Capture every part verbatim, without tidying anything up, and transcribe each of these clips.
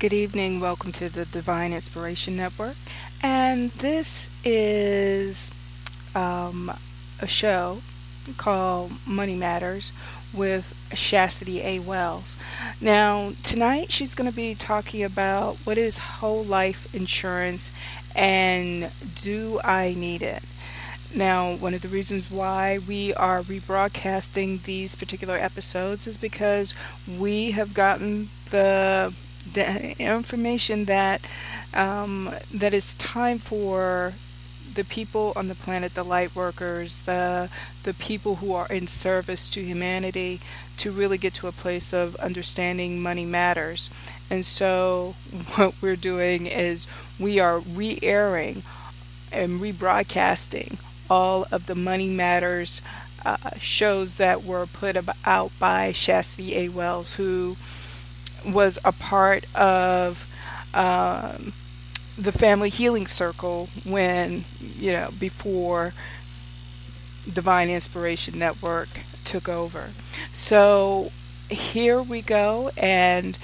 Good evening. Welcome to the Divine Inspiration Network. And this is um, a show called Money Matters with Chasity A. Wells. Now, tonight she's going to be talking about what is whole life insurance and do I need it? Now, one of the reasons why we are rebroadcasting these particular episodes is because we have gotten the the information that um, that it's time for the people on the planet, the light workers, the the people who are in service to humanity, to really get to a place of understanding money matters. And so what we're doing is we are re-airing and rebroadcasting all of the Money Matters uh, shows that were put out by Chasity A. Wells, who was a part of um, the Family Healing Circle when, you know, before Divine Inspiration Network took over. So here we go, and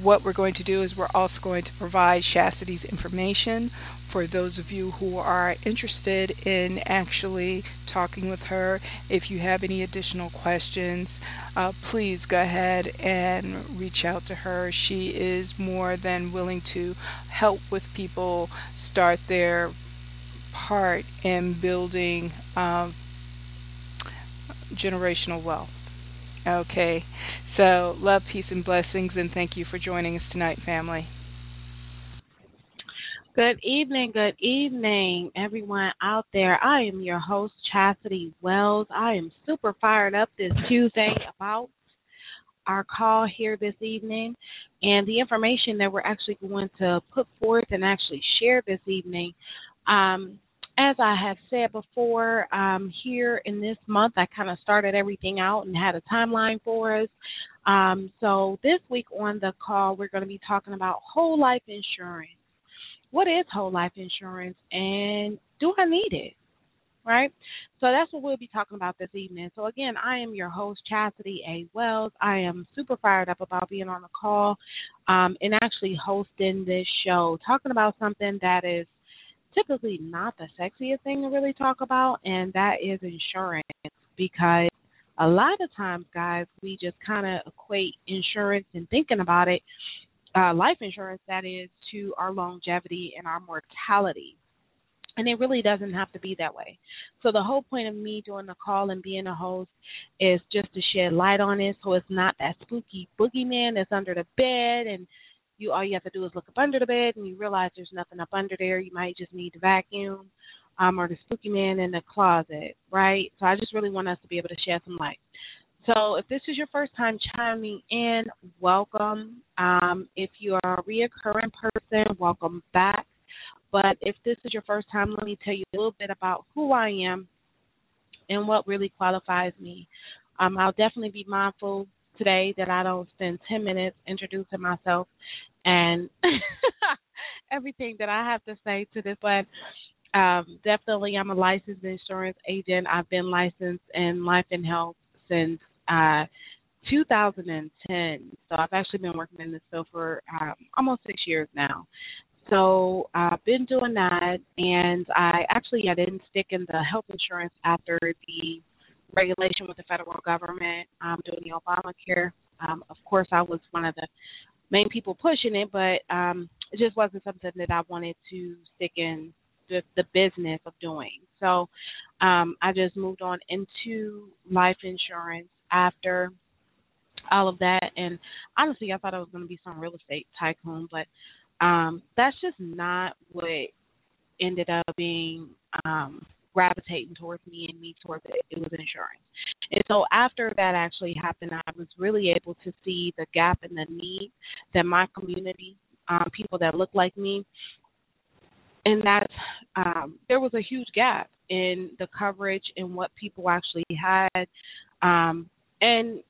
what we're going to do is we're also going to provide Chastity's information for those of you who are interested in actually talking with her. If you have any additional questions, uh, please go ahead and reach out to her. She is more than willing to help with people start their part in building um, generational wealth. Okay, so love, peace, and blessings, and thank you for joining us tonight, family. Good evening, good evening, everyone out there. I am your host, Chasity Wells. I am super fired up this Tuesday about our call here this evening and the information that we're actually going to put forth and actually share this evening. Um, As I have said before, um, here in this month, I kind of started everything out and had a timeline for us. Um, so this week on the call, we're going to be talking about whole life insurance. What is whole life insurance, and do I need it, right? So that's what we'll be talking about this evening. So, again, I am your host, Chasity A. Wells. I am super fired up about being on the call um, and actually hosting this show, talking about something that is typically not the sexiest thing to really talk about, and that is insurance, because a lot of times, guys, we just kind of equate insurance and thinking about it, uh, life insurance, that is, to our longevity and our mortality, and it really doesn't have to be that way. So the whole point of me doing the call and being a host is just to shed light on it, so it's not that spooky boogeyman that's under the bed, and You, all you have to do is look up under the bed and you realize there's nothing up under there. You might just need the vacuum um, or the spooky man in the closet, right? So I just really want us to be able to shed some light. So if this is your first time chiming in, welcome. Um, if you are a reoccurring person, welcome back. But if this is your first time, let me tell you a little bit about who I am and what really qualifies me. Um, I'll definitely be mindful today that I don't spend ten minutes introducing myself and everything that I have to say to this, but um, definitely I'm a licensed insurance agent. I've been licensed in life and health since uh, two thousand ten. So I've actually been working in this field for um, almost six years now. So I've been doing that, and I actually I didn't stick in the health insurance after the regulation with the federal government um, doing the Obamacare. Um, of course, I was one of the main people pushing it, but um, it just wasn't something that I wanted to stick in the, the business of doing. So um, I just moved on into life insurance after all of that. And honestly, I thought I was going to be some real estate tycoon, but um, that's just not what ended up being um, gravitating towards me and me towards it. It was insurance. And so after that actually happened, I was really able to see the gap and the need that my community, um, people that look like me, and that um, there was a huge gap in the coverage and what people actually had. Um, and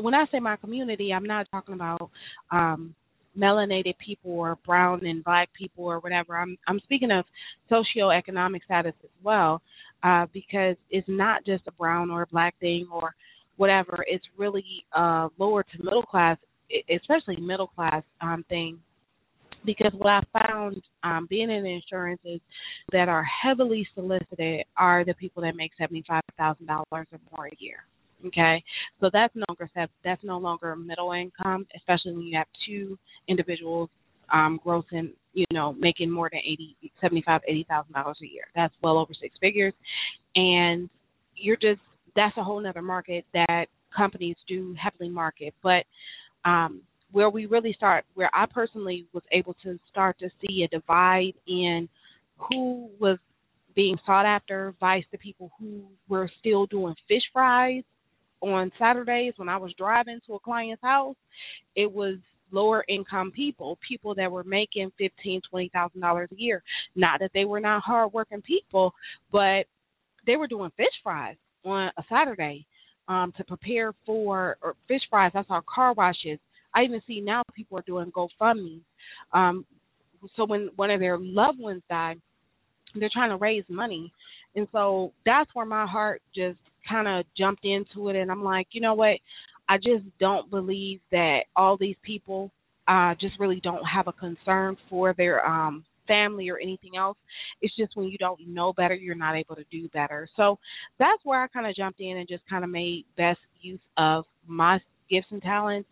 when I say my community, I'm not talking about um, melanated people or brown and black people or whatever. I'm I'm speaking of socioeconomic status as well, uh, because it's not just a brown or a black thing or whatever. It's really uh, lower to middle class especially middle class um, thing. Because what I found um, being in insurance is that are heavily solicited are the people that make seventy-five thousand dollars or more a year. Okay, so that's no longer that's no longer middle income, especially when you have two individuals um, grossing, you know, making more than eighty, seventy-five, eighty thousand dollars a year. That's well over six figures, and you're just that's a whole other market that companies do heavily market, but. Um, Where we really start, where I personally was able to start to see a divide in who was being sought after, vice the people who were still doing fish fries on Saturdays when I was driving to a client's house. It was lower income people, people that were making fifteen thousand dollars, twenty thousand dollars a year. Not that they were not hardworking people, but they were doing fish fries on a Saturday um, to prepare for or fish fries. I saw car washes. I even see now people are doing GoFundMe. Um, so when one of their loved ones die, they're trying to raise money. And so that's where my heart just kind of jumped into it. And I'm like, you know what? I just don't believe that all these people uh, just really don't have a concern for their um, family or anything else. It's just when you don't know better, you're not able to do better. So that's where I kind of jumped in and just kind of made best use of my gifts and talents,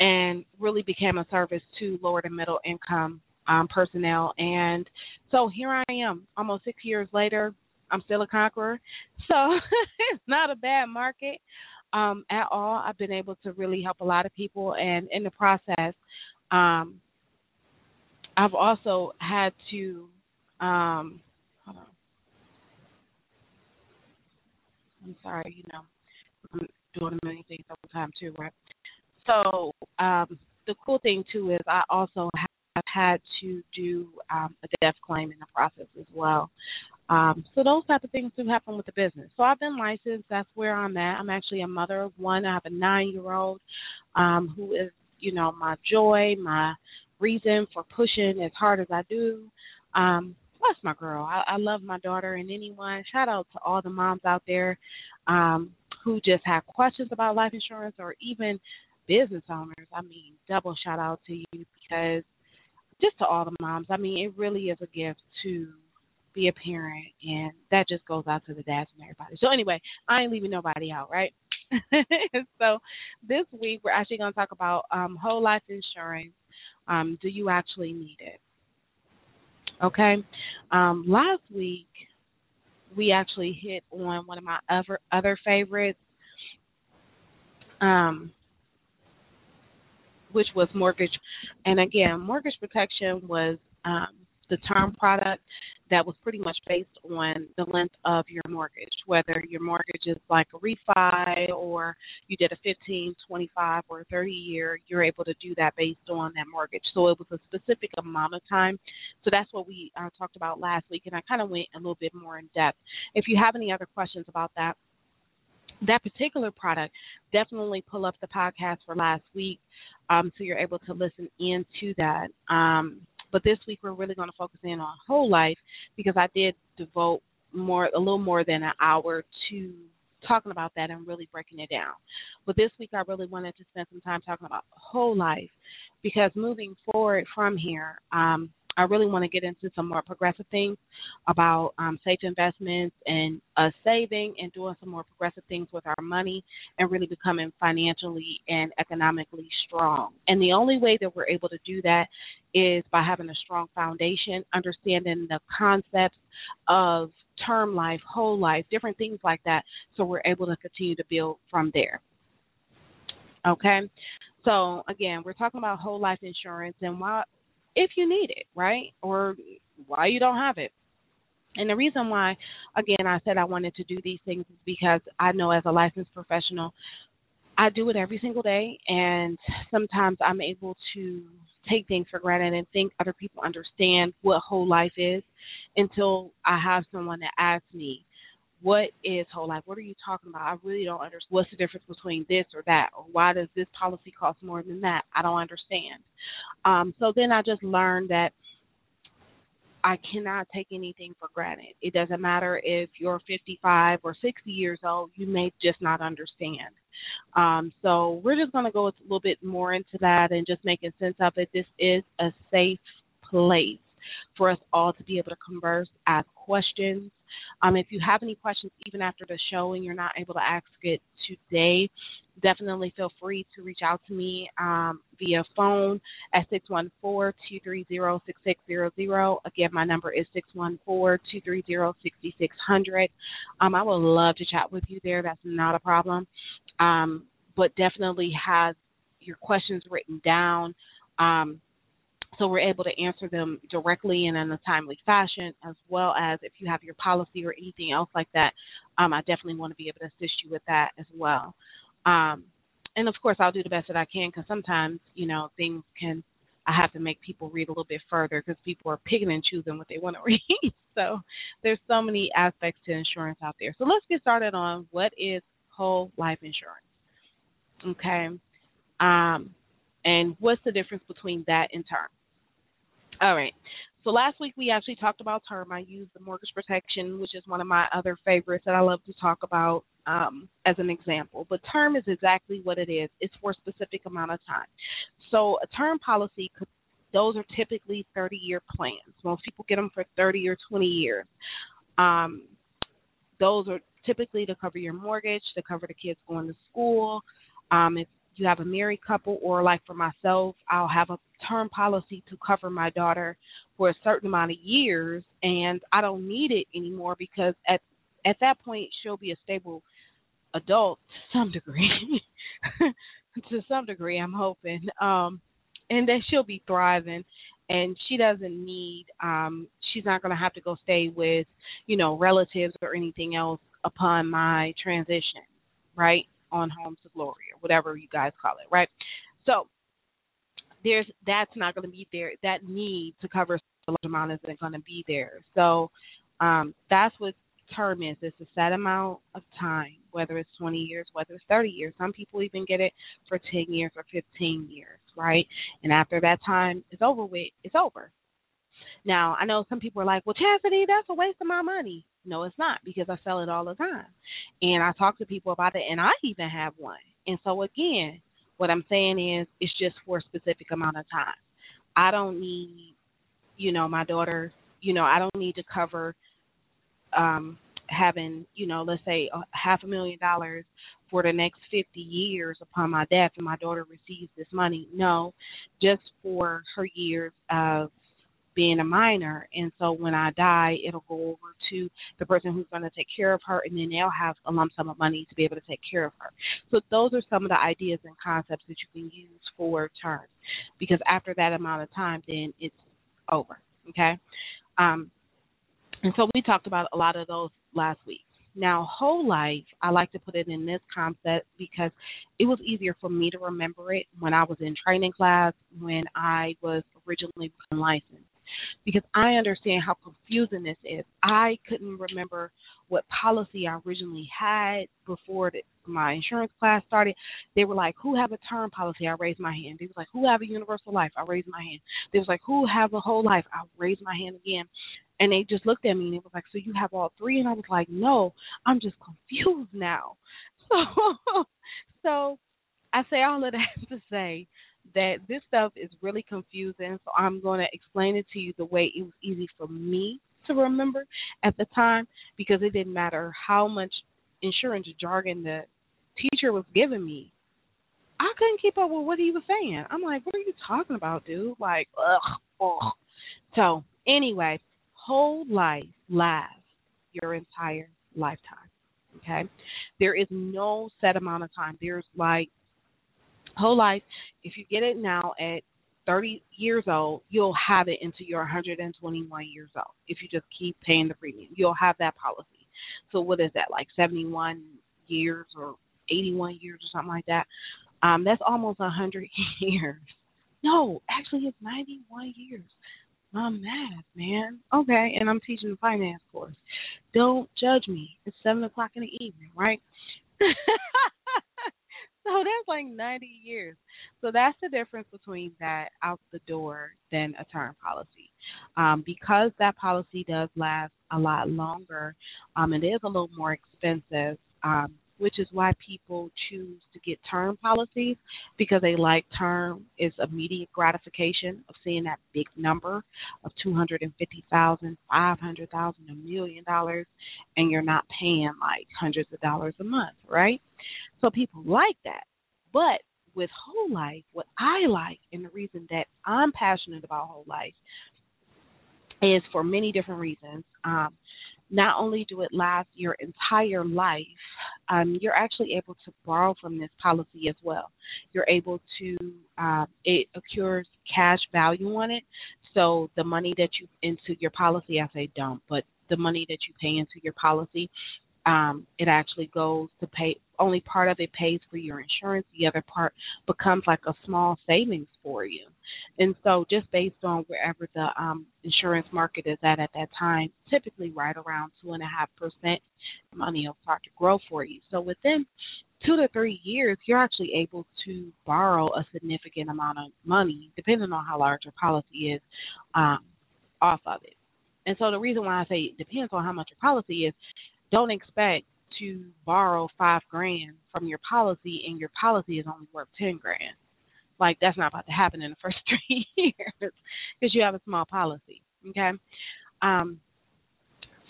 and really became a service to lower to middle income um, personnel. And so here I am, almost six years later, I'm still a conqueror. So it's not a bad market um, at all. I've been able to really help a lot of people. And in the process, um, I've also had to, um, hold on. I'm sorry, you know, I'm doing a million things all the time too, right? So um, the cool thing, too, is I also have had to do um, a death claim in the process as well. Um, so those type of things do happen with the business. So I've been licensed. That's where I'm at. I'm actually a mother of one. I have a nine-year-old um, who is, you know, my joy, my reason for pushing as hard as I do. Um, plus my girl. I, I love my daughter and anyone. Shout out to all the moms out there um, who just have questions about life insurance or even business owners. I mean, double shout out to you, because just to all the moms, I mean, it really is a gift to be a parent, and that just goes out to the dads and everybody. So anyway, I ain't leaving nobody out, right? So this week we're actually going to talk about um, whole life insurance. Um, do you actually need it? Okay. Um, last week we actually hit on one of my other, other favorites, um, which was mortgage. And again, mortgage protection was um, the term product that was pretty much based on the length of your mortgage, whether your mortgage is like a refi or you did a fifteen, twenty-five, or thirty year, you're able to do that based on that mortgage. So it was a specific amount of time. So that's what we uh, talked about last week, and I kind of went a little bit more in depth. If you have any other questions about that, that particular product, definitely pull up the podcast for last week um, so you're able to listen in to that. Um, but this week we're really going to focus in on whole life, because I did devote more a little more than an hour to talking about that and really breaking it down. But this week I really wanted to spend some time talking about whole life, because moving forward from here, um, I really want to get into some more progressive things about um, safe investments and uh, saving and doing some more progressive things with our money and really becoming financially and economically strong. And the only way that we're able to do that is by having a strong foundation, understanding the concepts of term life, whole life, different things like that, so we're able to continue to build from there. Okay? So, again, we're talking about whole life insurance and why, if you need it, right, or why you don't have it. And the reason why, again, I said I wanted to do these things is because I know as a licensed professional, I do it every single day, and sometimes I'm able to take things for granted and think other people understand what whole life is until I have someone that asks me, what is whole life? What are you talking about? I really don't understand. What's the difference between this or that? Or why does this policy cost more than that? I don't understand. Um, so then I just learned that I cannot take anything for granted. It doesn't matter if you're fifty-five or sixty years old, you may just not understand. Um, so we're just going to go a little bit more into that and just making sense of it. This is a safe place for us all to be able to converse, ask questions. Um, if you have any questions, even after the show and you're not able to ask it today, definitely feel free to reach out to me um, via phone at six one four, two three zero, six six zero zero. Again, my number is six one four, two three zero, six six zero zero. Um, I would love to chat with you there. That's not a problem. Um, but definitely have your questions written down um, so we're able to answer them directly and in a timely fashion, as well as if you have your policy or anything else like that, um, I definitely want to be able to assist you with that as well. Um, and, of course, I'll do the best that I can because sometimes, you know, things can – I have to make people read a little bit further because people are picking and choosing what they want to read. So there's so many aspects to insurance out there. So let's get started on what is whole life insurance, okay, um, and what's the difference between that and term? All right. So last week we actually talked about term. I used the mortgage protection, which is one of my other favorites that I love to talk about um, as an example. But term is exactly what it is. It's for a specific amount of time. So a term policy, could, those are typically thirty-year plans. Most people get them for thirty or twenty years. Um, those are typically to cover your mortgage, to cover the kids going to school. Um, if you have a married couple or like for myself, I'll have a term policy to cover my daughter for a certain amount of years, and I don't need it anymore because at at that point she'll be a stable adult to some degree. to some degree, I'm hoping, um, and that she'll be thriving, and she doesn't need. Um, she's not going to have to go stay with, you know, relatives or anything else upon my transition, right, on home to glory or whatever you guys call it, right? So there's that's not going to be there. That need to cover a large amount isn't going to be there. So um, that's what term is. It's a set amount of time, whether it's twenty years, whether it's thirty years. Some people even get it for ten years or fifteen years, right? And after that time is over with, it's over. Now, I know some people are like, well, Chasity, that's a waste of my money. No, it's not because I sell it all the time. And I talk to people about it, and I even have one. And so, again, what I'm saying is it's just for a specific amount of time. I don't need, you know, my daughter, you know, I don't need to cover um, having, you know, let's say a half a million dollars for the next fifty years upon my death and my daughter receives this money. No, just for her years of being a minor. And so when I die, it'll go over to the person who's going to take care of her, and then they'll have a lump sum of money to be able to take care of her. So those are some of the ideas and concepts that you can use for term, because after that amount of time, then it's over. Okay. Um, and so we talked about a lot of those last week. Now, whole life, I like to put it in this concept because it was easier for me to remember it when I was in training class, when I was originally licensed. Because I understand how confusing this is. I couldn't remember what policy I originally had before the, my insurance class started. They were like, who have a term policy? I raised my hand. They was like, who have a universal life? I raised my hand. They was like, who have a whole life? I raised my hand again. And they just looked at me and they was like, so you have all three? And I was like, no, I'm just confused now. So, so I say all of that to say that this stuff is really confusing, so I'm going to explain it to you the way it was easy for me to remember at the time, because it didn't matter how much insurance jargon the teacher was giving me. I couldn't keep up with what he was saying. I'm like, what are you talking about, dude? Like, ugh, ugh. So anyway, whole life lasts your entire lifetime, okay? There is no set amount of time. There's like whole life, if you get it now at thirty years old, you'll have it until you're one hundred twenty-one years old. If you just keep paying the premium, you'll have that policy. So what is that, like seventy-one years or eighty-one years or something like that? Um, that's almost one hundred years. No, actually it's ninety-one years. My math, man. Okay, and I'm teaching the finance course. Don't judge me. It's seven o'clock in the evening, right? So that's like ninety years. So that's the difference between that out the door than a term policy. Um, because that policy does last a lot longer, um, it is a little more expensive, um, which is why people choose to get term policies, because they like term. It's immediate gratification of seeing that big number of two hundred fifty thousand dollars, five hundred thousand dollars, a million dollars, and you're not paying like hundreds of dollars a month, right? So people like that. But with whole life, what I like, and the reason that I'm passionate about whole life is for many different reasons. Um, not only do it last your entire life, um, you're actually able to borrow from this policy as well. You're able to, uh, it accrues cash value on it. So the money that you into your policy, I say don't, but the money that you pay into your policy, Um, it actually goes to pay, only part of it pays for your insurance. The other part becomes like a small savings for you. And so just based on wherever the um, insurance market is at at that time, typically right around two point five percent, money will start to grow for you. So within two to three years, you're actually able to borrow a significant amount of money, depending on how large your policy is, um, off of it. And so the reason why I say it depends on how much your policy is, don't expect to borrow five grand from your policy and your policy is only worth ten grand. Like, that's not about to happen in the first three years because you have a small policy, okay? Um,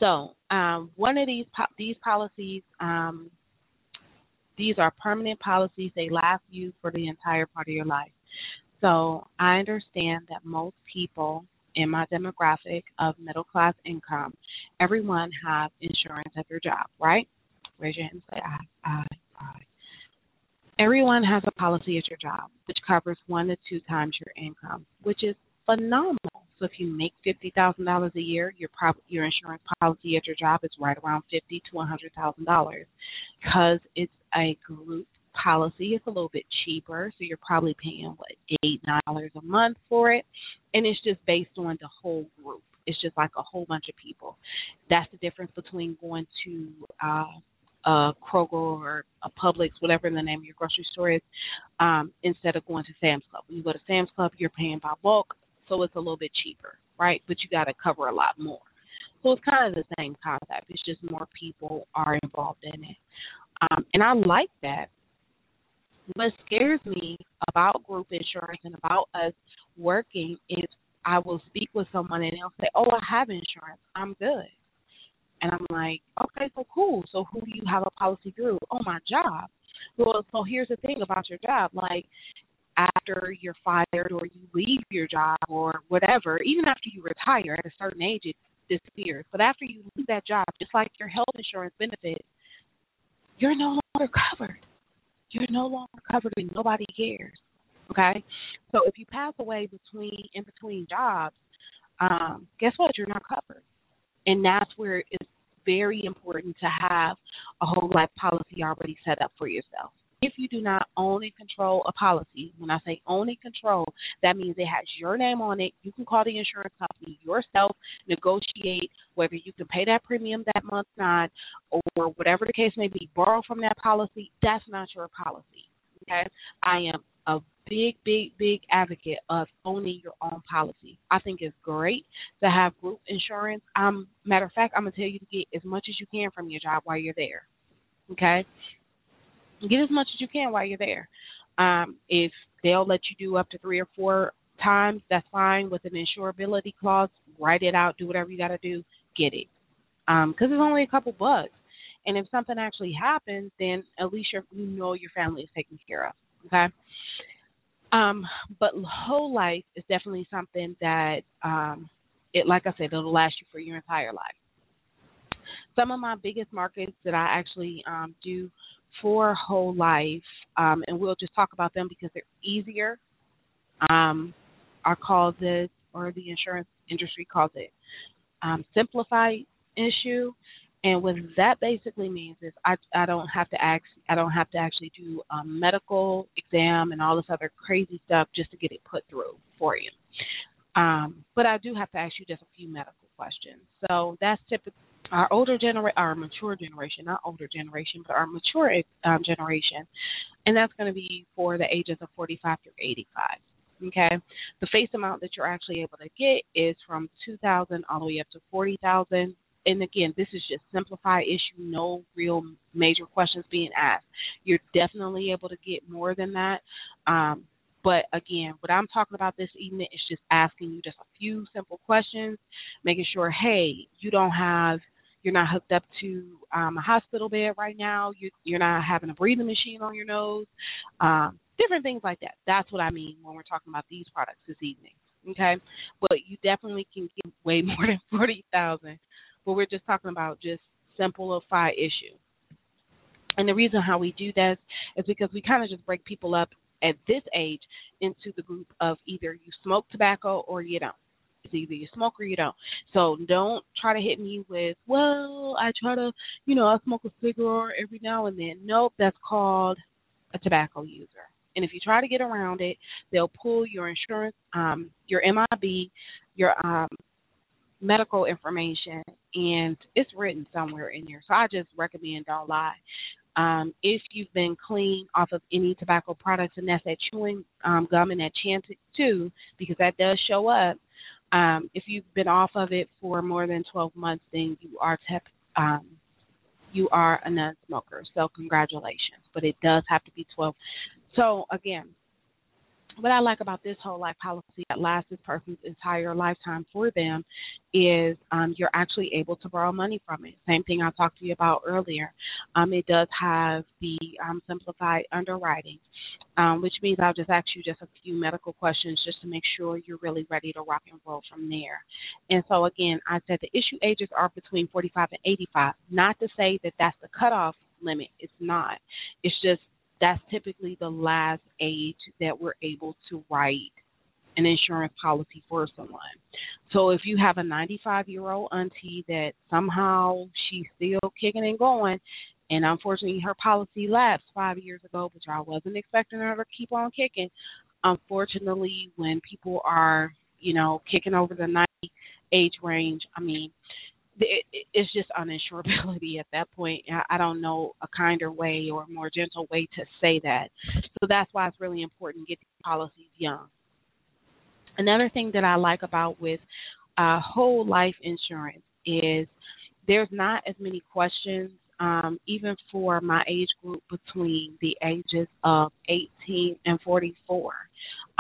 so um, one of these po- these policies, um, these are permanent policies. They last you for the entire part of your life. So I understand that most people in my demographic of middle-class income, everyone have insurance at their job, right? Raise your hand and say, I, I, I. Everyone has a policy at your job, which covers one to two times your income, which is phenomenal. So if you make fifty thousand dollars a year, your prob- your insurance policy at your job is right around fifty thousand dollars to one hundred thousand dollars because it's a group policy. It's a little bit cheaper, so you're probably paying what eight dollars a month for it, and it's just based on the whole group. It's just like a whole bunch of people. That's the difference between going to uh, a Kroger or a Publix, whatever the name of your grocery store is, um, instead of going to Sam's Club. When you go to Sam's Club, you're paying by bulk, so it's a little bit cheaper, right? But you got to cover a lot more. So it's kind of the same concept. It's just more people are involved in it, um, and I like that. What scares me about group insurance and about us working is I will speak with someone and they'll say, oh, I have insurance. I'm good. And I'm like, okay, so cool. So who do you have a policy through? Oh, my job. Well, so here's the thing about your job. Like, after you're fired or you leave your job or whatever, even after you retire at a certain age, it disappears. But after you leave that job, just like your health insurance benefits, you're no longer covered. You're no longer covered and nobody cares, okay? So if you pass away between in between jobs, um, guess what? You're not covered. And that's where it's very important to have a whole life policy already set up for yourself. If you do not own and control a policy, when I say own and control, that means it has your name on it. You can call the insurance company yourself, negotiate whether you can pay that premium that month, not, or whatever the case may be, borrow from that policy. That's not your policy. Okay? I am a big, big, big advocate of owning your own policy. I think it's great to have group insurance. Um, matter of fact, I'm going to tell you to get as much as you can from your job while you're there. Okay? Get as much as you can while you're there. Um, if they'll let you do up to three or four times, that's fine. With an insurability clause, write it out, do whatever you got to do, get it. Because um, it's only a couple bucks. And if something actually happens, then at least you're, you know your family is taken care of, okay? Um, but whole life is definitely something that, um, it, like I said, it'll last you for your entire life. Some of my biggest markets that I actually um, do for whole life, um, and we'll just talk about them because they're easier, um, are called this, or the insurance industry calls it, um, simplified issue. And what that basically means is I, I don't have to act, I don't have to actually do a medical exam and all this other crazy stuff just to get it put through for you. Um, but I do have to ask you just a few medical questions. So that's typically our older generation, our mature generation, not older generation, but our mature um, generation, and that's going to be for the ages of forty-five through eighty-five. Okay, the face amount that you're actually able to get is from two thousand dollars all the way up to forty thousand dollars. And again, this is just simplified issue, no real major questions being asked. You're definitely able to get more than that. Um, but again, what I'm talking about this evening is just asking you just a few simple questions, making sure, hey, you don't have, you're not hooked up to um, a hospital bed right now. You, you're not having a breathing machine on your nose. Um, different things like that. That's what I mean when we're talking about these products this evening, okay? But you definitely can get way more than forty thousand dollars. But we're just talking about just simplify issue. And the reason how we do this is because we kind of just break people up at this age into the group of either you smoke tobacco or you don't. It's either you smoke or you don't. So don't try to hit me with, well, I try to, you know, I smoke a cigar every now and then. Nope, that's called a tobacco user. And if you try to get around it, they'll pull your insurance, um, your M I B, your um, medical information, and it's written somewhere in there. So I just recommend don't lie. Um, if you've been clean off of any tobacco products, and that's that chewing um, gum and that chanted too, because that does show up. Um, if you've been off of it for more than twelve months, then you are tep- um, you are a non-smoker. So congratulations, but it does have to be twelve. So again, what I like about this whole life policy that lasts this person's entire lifetime for them is um, you're actually able to borrow money from it. Same thing I talked to you about earlier. Um, it does have the um, simplified underwriting, um, which means I'll just ask you just a few medical questions just to make sure you're really ready to rock and roll from there. And so, again, I said the issue ages are between forty-five and eighty-five, not to say that that's the cutoff limit. It's not. It's just that's typically the last age that we're able to write an insurance policy for someone. So if you have a ninety-five-year-old auntie that somehow she's still kicking and going, and unfortunately her policy lapsed five years ago, but y'all wasn't expecting her to keep on kicking. Unfortunately, when people are, you know, kicking over the ninety age range, I mean, it's just uninsurability at that point. I don't know a kinder way or a more gentle way to say that. So that's why it's really important to get these policies young. Another thing that I like about with uh, whole life insurance is there's not as many questions, um, even for my age group between the ages of eighteen and forty-four.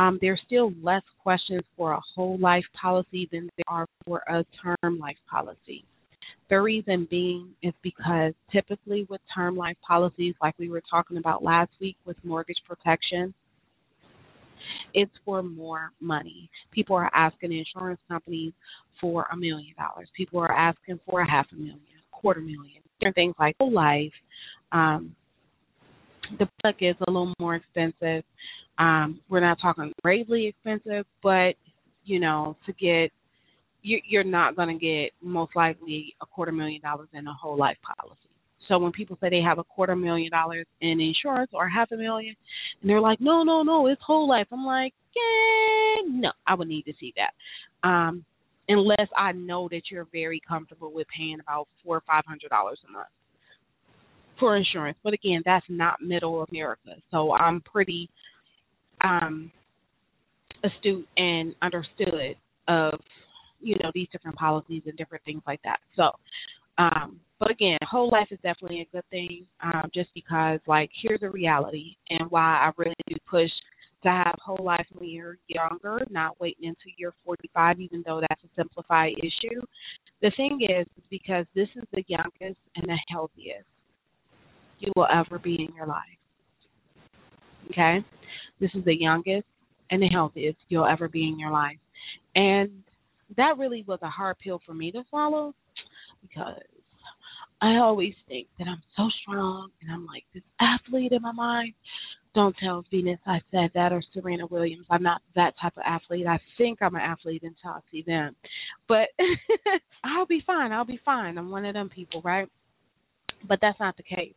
Um, there's still less questions for a whole life policy than there are for a term life policy. The reason being is because typically with term life policies, like we were talking about last week with mortgage protection, it's for more money. People are asking insurance companies for a million dollars. People are asking for a half a million, quarter million, different things like whole life. Um, the product is a little more expensive. Um, we're not talking gravely expensive, but, you know, to get, you, you're not going to get most likely a quarter million dollars in a whole life policy. So when people say they have a quarter million dollars in insurance or half a million, and they're like, no, no, no, it's whole life. I'm like, yeah, no, I would need to see that. Um, unless I know that you're very comfortable with paying about four or five hundred dollars a month for insurance. But again, that's not middle America. So I'm pretty Um, astute and understood of, you know, these different policies and different things like that. So, um, but again, whole life is definitely a good thing, um, just because, like, here's the reality and why I really do push to have whole life when you're younger, not waiting until you're forty-five, even though that's a simplified issue. The thing is, because this is the youngest and the healthiest you will ever be in your life. Okay? This is the youngest and the healthiest you'll ever be in your life. And that really was a hard pill for me to swallow because I always think that I'm so strong and I'm like this athlete in my mind. Don't tell Venus I said that or Serena Williams. I'm not that type of athlete. I think I'm an athlete until I see them. But I'll be fine. I'll be fine. I'm one of them people, right? But that's not the case.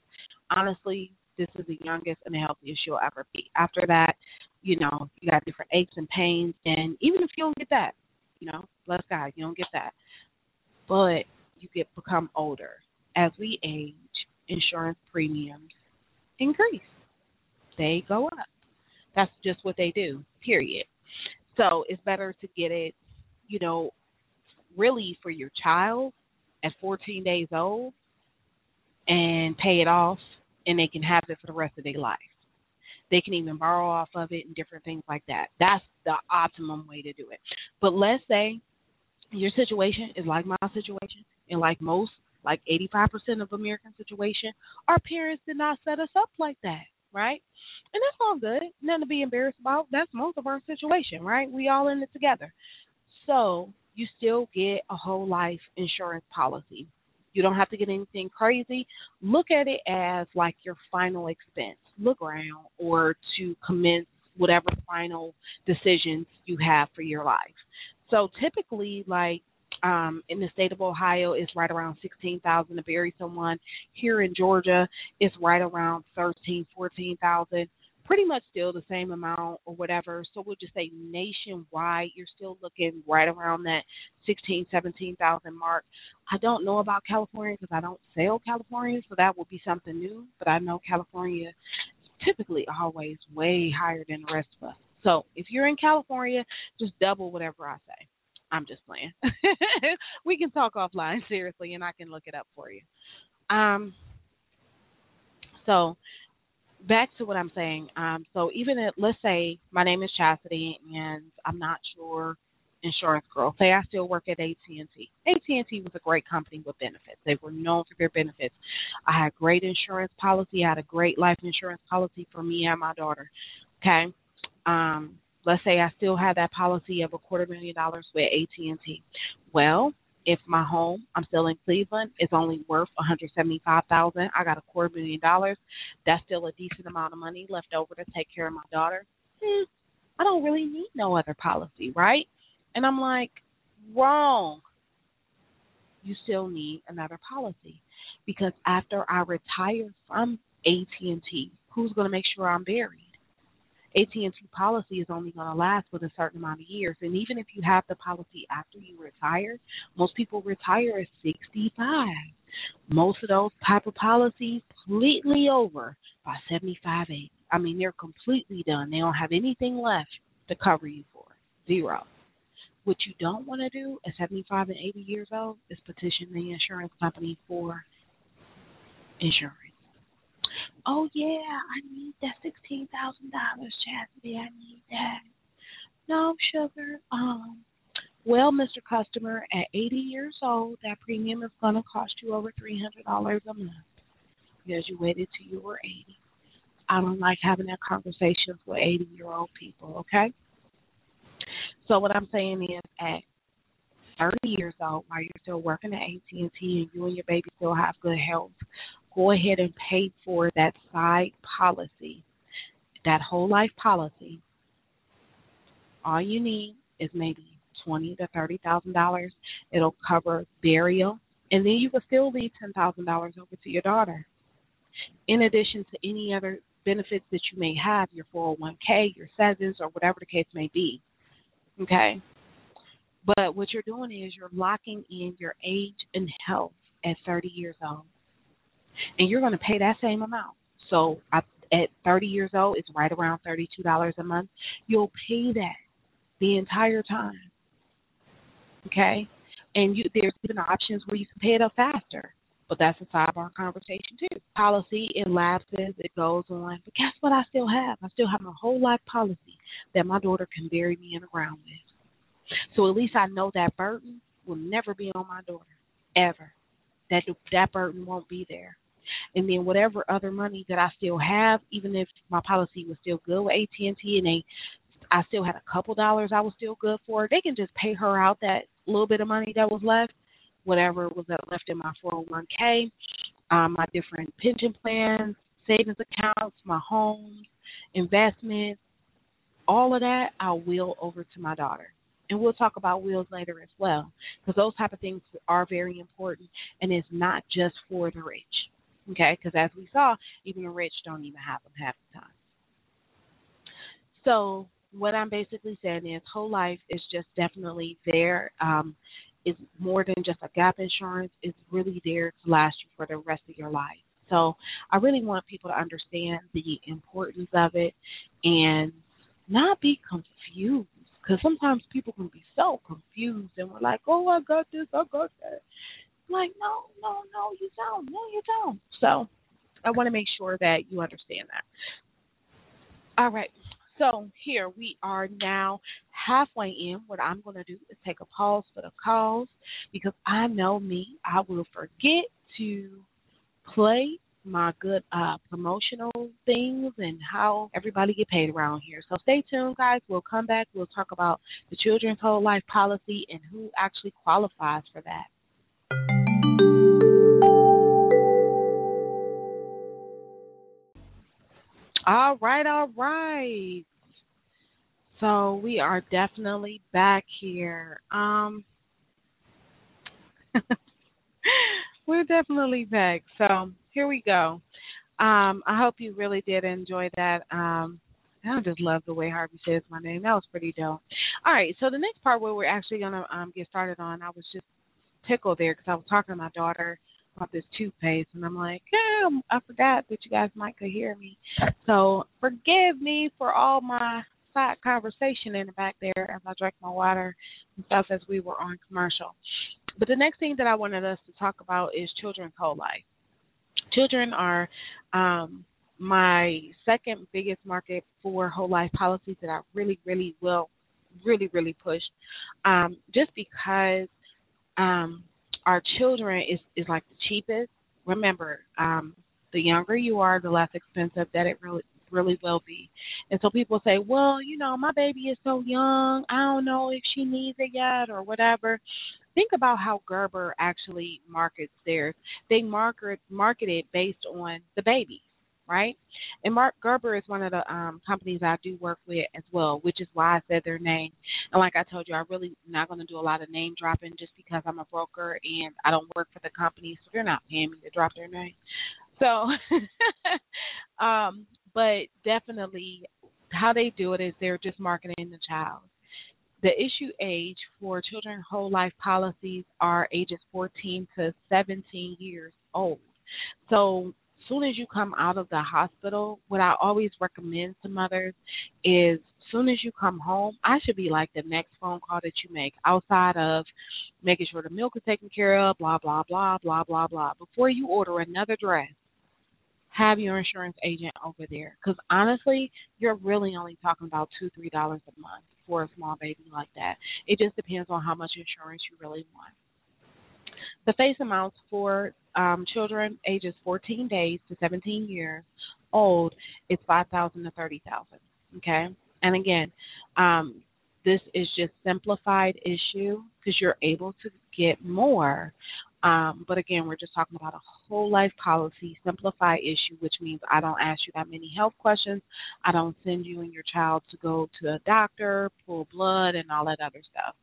Honestly, this is the youngest and the healthiest you'll ever be. After that, you know, you got different aches and pains. And even if you don't get that, you know, bless God, you don't get that. But you get become older. As we age, insurance premiums increase. They go up. That's just what they do, period. So it's better to get it, you know, really for your child at fourteen days old and pay it off, and they can have it for the rest of their life. They can even borrow off of it and different things like that. That's the optimum way to do it. But let's say your situation is like my situation and like most, like eighty-five percent of American situation, our parents did not set us up like that, right? And that's all good. Nothing to be embarrassed about. That's most of our situation, right? We all in it together. So you still get a whole life insurance policy. You don't have to get anything crazy. Look at it as like your final expense. Look around or to commence whatever final decisions you have for your life. So typically, like um, in the state of Ohio, it's right around sixteen thousand dollars to bury someone. Here in Georgia, it's right around thirteen thousand dollars, fourteen thousand dollars. Pretty much still the same amount or whatever. So we'll just say nationwide, you're still looking right around that sixteen thousand dollars, seventeen thousand dollars mark. I don't know about California because I don't sell California, so that will be something new. But I know California is typically always way higher than the rest of us. So if you're in California, just double whatever I say. I'm just playing. We can talk offline, seriously, and I can look it up for you. Um. So back to what I'm saying. Um, so even if, let's say my name is Chasity, and I'm not your insurance girl. Say I still work at A T and T. A T and T was a great company with benefits. They were known for their benefits. I had great insurance policy. I had a great life insurance policy for me and my daughter. Okay. Um, let's say I still have that policy of a quarter million dollars with A T and T. Well, if my home, I'm still in Cleveland, is only worth one hundred seventy-five thousand dollars, I got a quarter million dollars. That's still a decent amount of money left over to take care of my daughter. Hmm, I don't really need no other policy, right? And I'm like, wrong. You still need another policy because after I retire from A T and T, who's going to make sure I'm buried? A T and T policy is only going to last with a certain amount of years. And even if you have the policy after you retire, most people retire at sixty-five. Most of those type of policies completely over by seventy-five, eighty. I mean, they're completely done. They don't have anything left to cover you for. Zero. What you don't want to do at seventy-five and eighty years old is petition the insurance company for insurance. Oh, yeah, I need that sixteen thousand dollars, Chasity. I need that. No, sugar. Um, well, Mister Customer, at eighty years old, that premium is going to cost you over three hundred dollars a month because you waited till you were eighty. I don't like having that conversation with eighty-year-old people, okay? So what I'm saying is at thirty years old, while you're still working at A T and T and you and your baby still have good health, go ahead and pay for that side policy, that whole life policy. All you need is maybe twenty thousand dollars to thirty thousand dollars. It'll cover burial, and then you will still leave ten thousand dollars over to your daughter. In addition to any other benefits that you may have, your four oh one k, your savings, or whatever the case may be, okay? But what you're doing is you're locking in your age and health at thirty years old. And you're going to pay that same amount. So I, at thirty years old, it's right around thirty-two dollars a month. You'll pay that the entire time, okay? And you, there's even options where you can pay it up faster, but that's a sidebar conversation too. Policy, it lapses, it goes on, but guess what I still have? I still have my whole life policy that my daughter can bury me in the ground with. So at least I know that burden will never be on my daughter, ever. That that burden won't be there. And then whatever other money that I still have, even if my policy was still good with A T and T and they, I still had a couple dollars I was still good for, they can just pay her out that little bit of money that was left, whatever was left in my four oh one k, um, my different pension plans, savings accounts, my homes, investments, all of that I will over to my daughter. And we'll talk about wills later as well, because those type of things are very important, and it's not just for the rich, okay? Because as we saw, even the rich don't even have them half the time. So what I'm basically saying is whole life is just definitely there. Um, is more than just a gap insurance. It's really there to last you for the rest of your life. So I really want people to understand the importance of it and not be confused, because sometimes people can be so confused and we're like, oh, I got this, I got that. I'm like, no, no, no, you don't. No, you don't. So I want to make sure that you understand that. All right, so here we are now halfway in. What I'm going to do is take a pause for the calls, because I know me, I will forget to play my good uh, promotional things and how everybody get paid around here. So stay tuned, guys. We'll come back. We'll talk about the children's whole life policy and who actually qualifies for that. All right, all right. So we are definitely back here. Um, we're definitely back. So here we go. Um, I hope you really did enjoy that. Um, I just love the way Harvey says my name. That was pretty dope. All right, so the next part where we're actually going to um, get started on, I was just tickled there because I was talking to my daughter about this toothpaste, and I'm like, yeah, I forgot that you guys might could hear me. So forgive me for all my side conversation in the back there as I drank my water and stuff as we were on commercial. But the next thing that I wanted us to talk about is children's whole life. Children are um, my second biggest market for whole life policies that I really, really will, really, really push, um, just because um, our children is, is like the cheapest. Remember, um, the younger you are, the less expensive that it really really will be. And so people say, well, you know, my baby is so young, I don't know if she needs it yet or whatever. Think about how Gerber actually markets theirs. They market, market it based on the baby, right? And Mark Gerber is one of the um, companies I do work with as well, which is why I said their name. And like I told you, I'm really not going to do a lot of name dropping just because I'm a broker and I don't work for the company, so they're not paying me to drop their name. So, um, but definitely how they do it is they're just marketing the child. The issue age for children's whole life policies are ages fourteen to seventeen years old. So as soon as you come out of the hospital, what I always recommend to mothers is as soon as you come home, I should be like the next phone call that you make, outside of making sure the milk is taken care of, blah, blah, blah, blah, blah, blah. Before you order another dress, have your insurance agent over there, because honestly, you're really only talking about two dollars, three dollars a month for a small baby like that. It just depends on how much insurance you really want. The face amounts for um, children ages fourteen days to seventeen years old is five thousand dollars to thirty thousand dollars, okay? And again, um, this is just simplified issue because you're able to get more. Um, but again, we're just talking about a whole life policy, simplified issue, which means I don't ask you that many health questions. I don't send you and your child to go to a doctor, pull blood, and all that other stuff.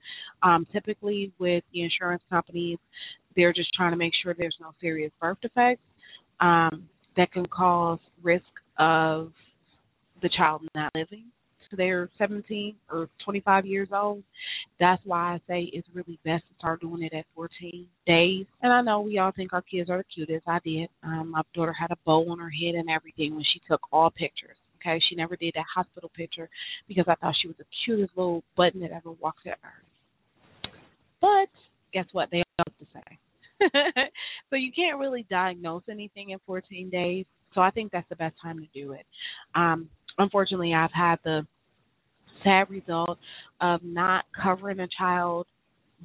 Um, typically with the insurance companies, they're just trying to make sure there's no serious birth defects um, that can cause risk of the child not living. They're seventeen or twenty-five years old. That's why I say it's really best to start doing it at fourteen days. And I know we all think our kids are the cutest. I did. Um, my daughter had a bow on her head and everything when she took all pictures. Okay, she never did that hospital picture because I thought she was the cutest little button that ever walked the earth. But guess what? They all look the same. So you can't really diagnose anything in fourteen days. So I think that's the best time to do it. Um, unfortunately, I've had the sad result of not covering a child.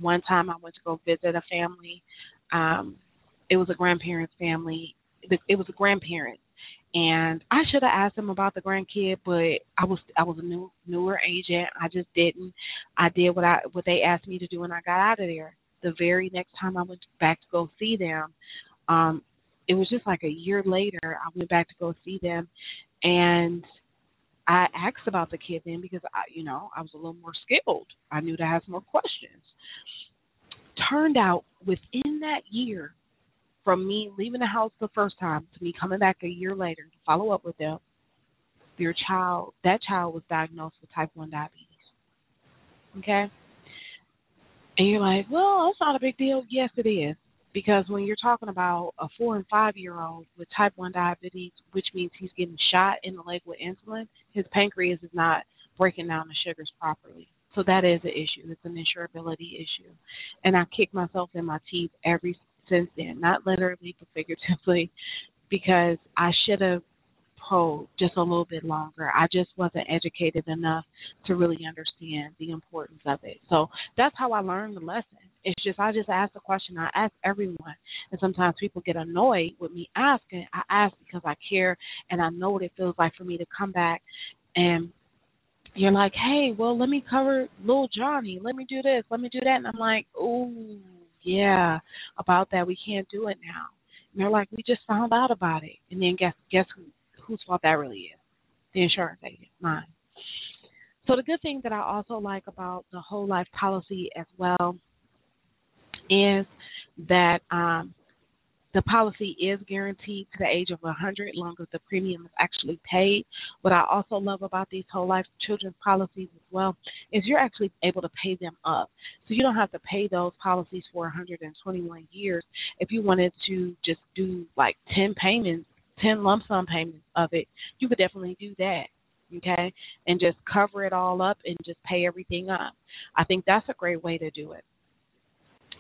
One time I went to go visit a family. Um, it was a grandparent's family. It was a grandparent. And I should have asked them about the grandkid, but I was I was a new, newer agent. I just didn't. I did what I what they asked me to do, and I got out of there. The very next time I went back to go see them, um, it was just like a year later. I went back to go see them, and I asked about the kid then because, I, you know, I was a little more skilled. I knew to ask more questions. Turned out within that year, from me leaving the house the first time to me coming back a year later to follow up with them, their child, that child was diagnosed with type one diabetes. Okay? And you're like, well, that's not a big deal. Yes, it is. Because when you're talking about a four- and five-year-old with type one diabetes, which means he's getting shot in the leg with insulin, his pancreas is not breaking down the sugars properly. So that is an issue. It's an insurability issue. And I kick myself in my teeth every since then, not literally but figuratively, because I should have probed just a little bit longer. I just wasn't educated enough to really understand the importance of it. So that's how I learned the lesson. It's just I just ask the question. I ask everyone, and sometimes people get annoyed with me asking. I ask because I care, and I know what it feels like for me to come back, and you're like, hey, well, let me cover little Johnny. Let me do this. Let me do that. And I'm like, ooh, yeah, about that. We can't do it now. And they're like, we just found out about it. And then guess guess who, whose fault that really is? The insurance agent, mine. So the good thing that I also like about the whole life policy as well is that um, the policy is guaranteed to the age of one hundred, long as the premium is actually paid. What I also love about these whole life children's policies as well is you're actually able to pay them up. So you don't have to pay those policies for one hundred twenty-one years. If you wanted to just do like ten payments, ten lump sum payments of it, you could definitely do that. Okay, and just cover it all up and just pay everything up. I think that's a great way to do it.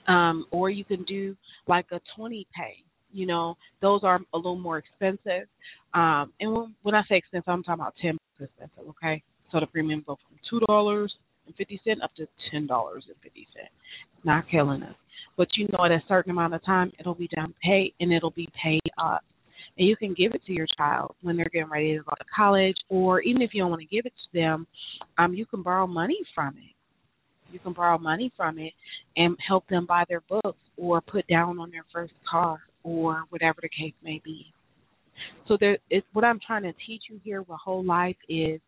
Um, or you can do like a twenty pay, you know, those are a little more expensive. Um, and when, when I say expensive, I'm talking about ten percent expensive, okay? So the premium goes from two dollars and fifty cents up to ten dollars and fifty cents. Not killing us. But you know, at a certain amount of time, it'll be down paid and it'll be paid up. And you can give it to your child when they're getting ready to go to college, or even if you don't want to give it to them, um, you can borrow money from it. You can borrow money from it and help them buy their books or put down on their first car or whatever the case may be. So there is, what I'm trying to teach you here with whole life is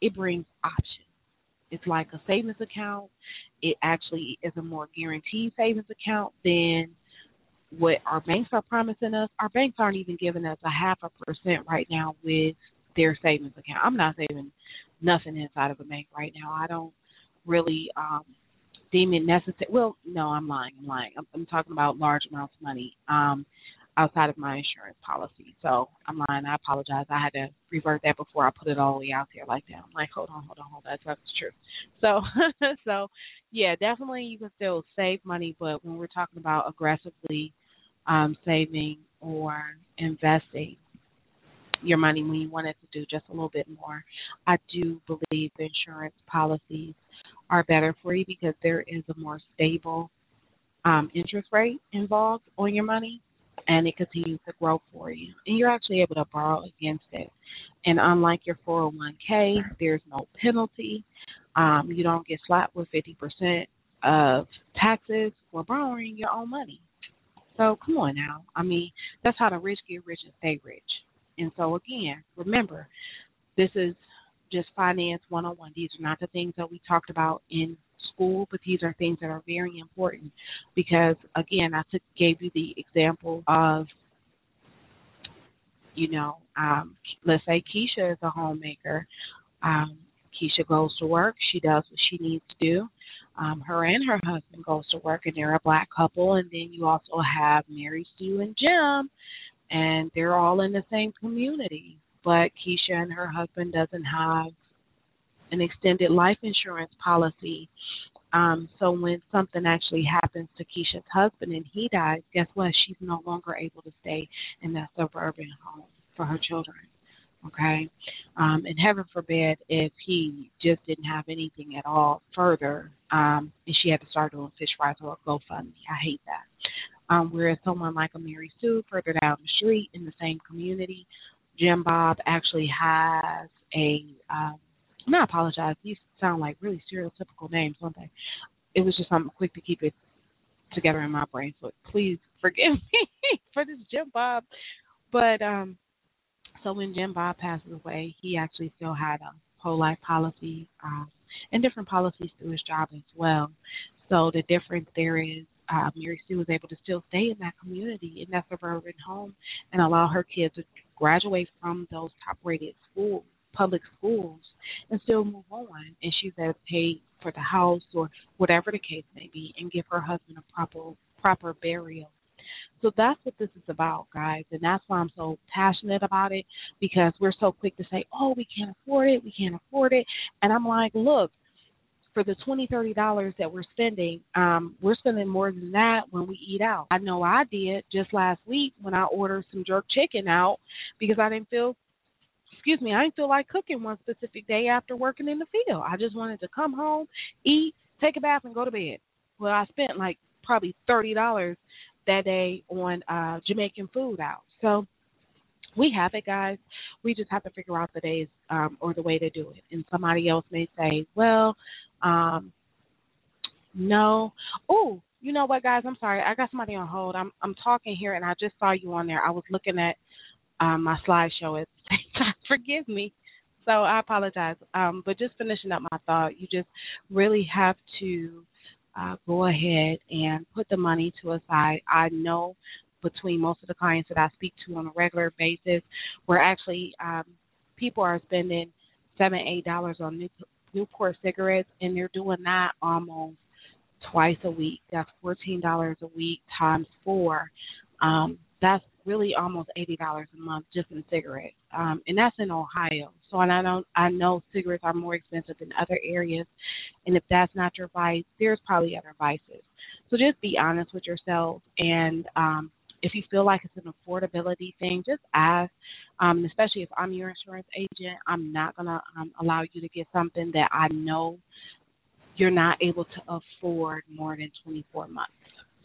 it brings options. It's like a savings account. It actually is a more guaranteed savings account than what our banks are promising us. Our banks aren't even giving us a half a percent right now with their savings account. I'm not saving nothing inside of a bank right now. I don't really um, deem it necessary. Well, no, I'm lying. I'm lying. I'm, I'm talking about large amounts of money um, outside of my insurance policy. So I'm lying. I apologize. I had to revert that before I put it all the way out there like that. I'm like, hold on, hold on, hold on. That's true. So, so yeah, definitely you can still save money, but when we're talking about aggressively um, saving or investing your money when you want it to do just a little bit more, I do believe insurance policies are better for you because there is a more stable um, interest rate involved on your money, and it continues to grow for you. And you're actually able to borrow against it. And unlike your four oh one k, there's no penalty. Um, you don't get slapped with fifty percent of taxes for borrowing your own money. So come on now. I mean, that's how the rich get rich and stay rich. And so, again, remember, this is just finance one oh one. These are not the things that we talked about in school, but these are things that are very important because, again, I took, gave you the example of, you know, um, let's say Keisha is a homemaker. Um, Keisha goes to work. She does what she needs to do. Um, her and her husband goes to work, and they're a black couple. And then you also have Mary, Sue, and Jim, and they're all in the same community. But Keisha and her husband doesn't have an extended life insurance policy. Um, so when something actually happens to Keisha's husband and he dies, guess what? She's no longer able to stay in that suburban home for her children, okay? Um, and heaven forbid if he just didn't have anything at all further um, and she had to start doing fish fries or a GoFundMe. I hate that. Um, whereas someone like a Mary Sue further down the street in the same community, Jim Bob actually has a, um, and I apologize, these sound like really stereotypical names, don't they? It was just something quick to keep it together in my brain, so please forgive me for this Jim Bob. But um, so when Jim Bob passes away, he actually still had a whole life policy um, and different policies through his job as well. So the difference there is, Uh, Mary Sue was able to still stay in that community, in that suburban home, and allow her kids to graduate from those top-rated schools public schools and still move on, and she's able to pay for the house or whatever the case may be and give her husband a proper proper burial. So that's what this is about, guys, and that's why I'm so passionate about it, because we're so quick to say, oh, we can't afford it, we can't afford it. And I'm like, look, for the twenty dollars, thirty dollars that we're spending, um, we're spending more than that when we eat out. I know I did just last week when I ordered some jerk chicken out because I didn't feel, excuse me, I didn't feel like cooking one specific day after working in the field. I just wanted to come home, eat, take a bath, and go to bed. Well, I spent like probably thirty dollars that day on uh, Jamaican food out. So we have it, guys. We just have to figure out the days um, or the way to do it. And somebody else may say, well, um, no. Oh, you know what, guys? I'm sorry. I got somebody on hold. I'm I'm talking here, and I just saw you on there. I was looking at um, my slideshow at the same time. Forgive me. So I apologize. Um, but just finishing up my thought, you just really have to Uh, go ahead and put the money to a side. I know between most of the clients that I speak to on a regular basis, where actually um, people are spending seven dollars, eight dollars on Newport cigarettes, and they're doing that almost twice a week. That's fourteen dollars a week times four. Um, that's really almost eighty dollars a month just in cigarettes, um, and that's in Ohio. So and I don't, I know cigarettes are more expensive in other areas, and if that's not your vice, there's probably other vices. So just be honest with yourself, and um, if you feel like it's an affordability thing, just ask, um, especially if I'm your insurance agent. I'm not going to um, allow you to get something that I know you're not able to afford more than twenty-four months.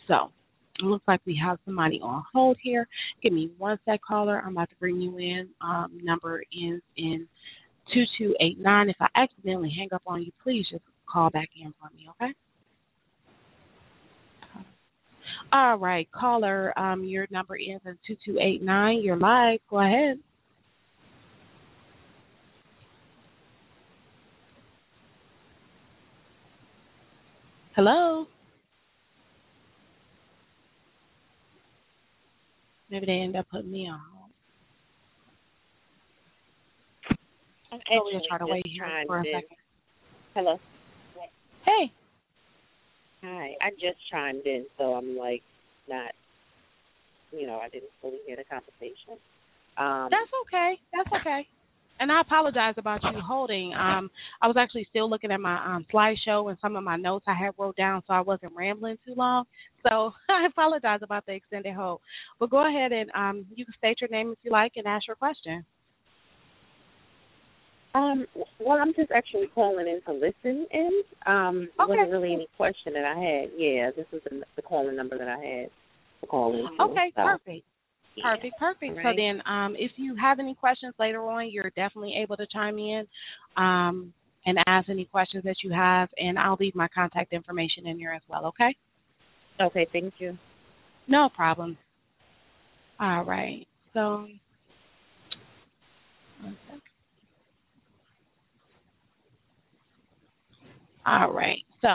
So it looks like we have somebody on hold here. Give me one sec, caller. I'm about to bring you in. Um, number is in two two eight nine. If I accidentally hang up on you, please just call back in for me, okay? All right, caller, um, your number is in two two eight nine. You're live. Go ahead. Hello? Maybe they end up putting me on hold. I'm actually try to wait here for a second. Hello. Hey. Hi. I just chimed in, so I'm like not, you know, I didn't fully hear the conversation. Um, That's okay. That's okay. And I apologize about you holding. Um, I was actually still looking at my um, slideshow and some of my notes I had wrote down, so I wasn't rambling too long. So I apologize about the extended hold. But go ahead and um, you can state your name if you like and ask your question. Um, well, I'm just actually calling in to listen in. Um, okay. Wasn't really any question that I had. Yeah, this was the, the calling number that I had to call in. Okay, so. Perfect. Perfect, perfect. Right. So then um, if you have any questions later on, you're definitely able to chime in um, and ask any questions that you have, and I'll leave my contact information in here as well, okay? Okay, thank you. No problem. All right. So one second. All right. So